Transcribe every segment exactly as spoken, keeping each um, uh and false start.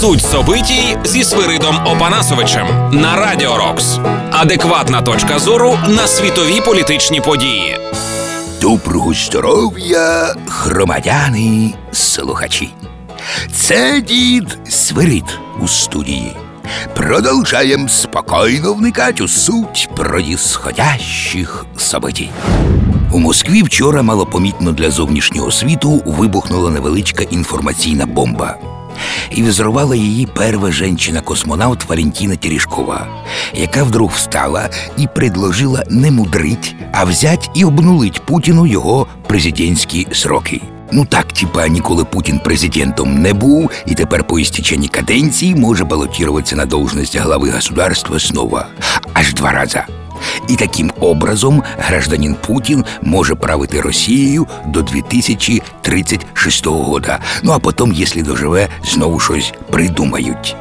Суть собитій зі Свиридом Опанасовичем на Радіо Рокс. Адекватна точка зору на світові політичні події. Доброго здоров'я, громадяни, слухачі. Це дід Свирид у студії. Продовжаємо спокійно вникати у суть происходящих событий. У Москві вчора малопомітно для зовнішнього світу вибухнула невеличка інформаційна бомба. І взорвала її перша жінка-космонавт Валентина Терешкова, яка вдруг встала і предложила не мудрить, а взять і обнулить Путіну його президентські сроки. Ну так, типа, ніколи Путін президентом не був, і тепер по істеченні каденції може балотуватися на должність глави государства знову. Аж два рази. І таким образом гражданин Путін може правити Росією до дві тисячі тридцять шостого года. Ну а потім, якщо доживе, знову щось придумають.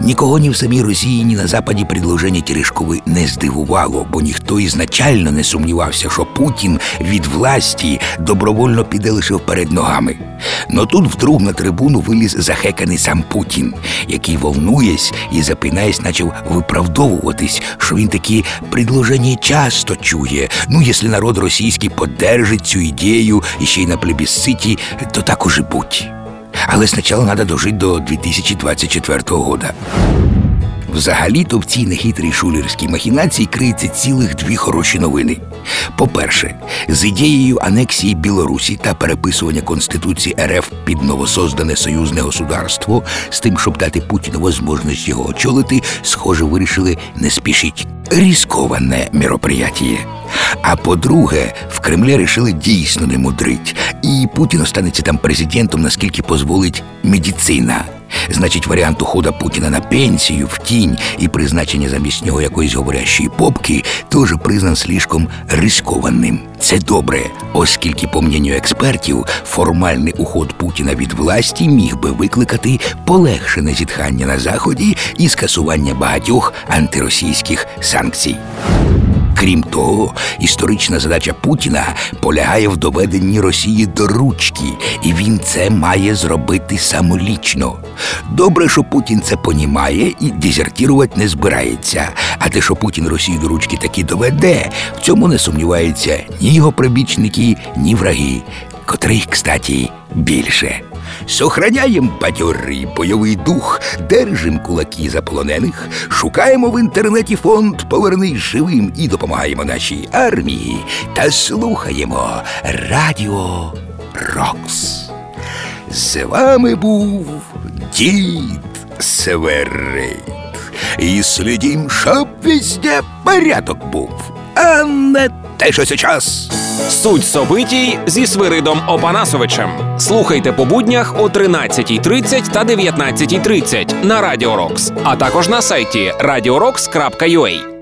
Нікого ні в самій Росії, ні на Западі предложення Терешкової не здивувало, бо ніхто ізначально не сумнівався, що Путін від власті добровольно піде лише перед ногами. Но тут вдруг на трибуну виліз захеканий сам Путін, який, волнуясь і запинаясь, почав виправдовуватись, що він такі предложення часто чує. Ну, якщо народ російський поддержить цю ідею, і ще й на плебісциті, то так уже будь. Але спочатку треба дожити до дві тисячі двадцять четвертого года. Взагалі-то в цій нехитрій шулерській махінації криється цілих дві хороші новини. По-перше, з ідеєю анексії Білорусі та переписування Конституції РФ під новосоздане союзне государство, з тим, щоб дати Путіну можливість його очолити, схоже, вирішили не спішити. Ризиковане мероприятие. А по-друге, в Кремлі рішили дійсно не мудрить. І Путін останеться там президентом, наскільки дозволить медицина. Значить, варіант уходу Путіна на пенсію, в тінь і призначення замість нього якоїсь говорящої попки теж признан слишком ризикованим. Це добре, оскільки, по мненню експертів, формальний уход Путіна від власті міг би викликати полегшене зітхання на Заході і скасування багатьох антиросійських санкцій. Крім того, історична задача Путіна полягає в доведенні Росії до ручки, і він це має зробити самолічно. Добре, що Путін це понімає і дезертірувати не збирається. А те, що Путін Росію до ручки таки доведе, в цьому не сумніваються ні його прибічники, ні враги, котрих, кстаті, більше. Сохраняємо бадьорий бойовий дух, держимо кулаки за полонених, шукаємо в інтернеті фонд «Повернись живим» і допомагаємо нашій армії. Та слухаємо Радіо Рокс. З вами був дід Свирид. І слідім, щоб везде порядок був, а не те, що зараз. Суть собитій зі Свиридом Опанасовичем. Слухайте по буднях о тринадцятій тридцять та дев'ятнадцятій тридцять на Радіо Рокс, а також на сайті радіо рокс крапка ю а.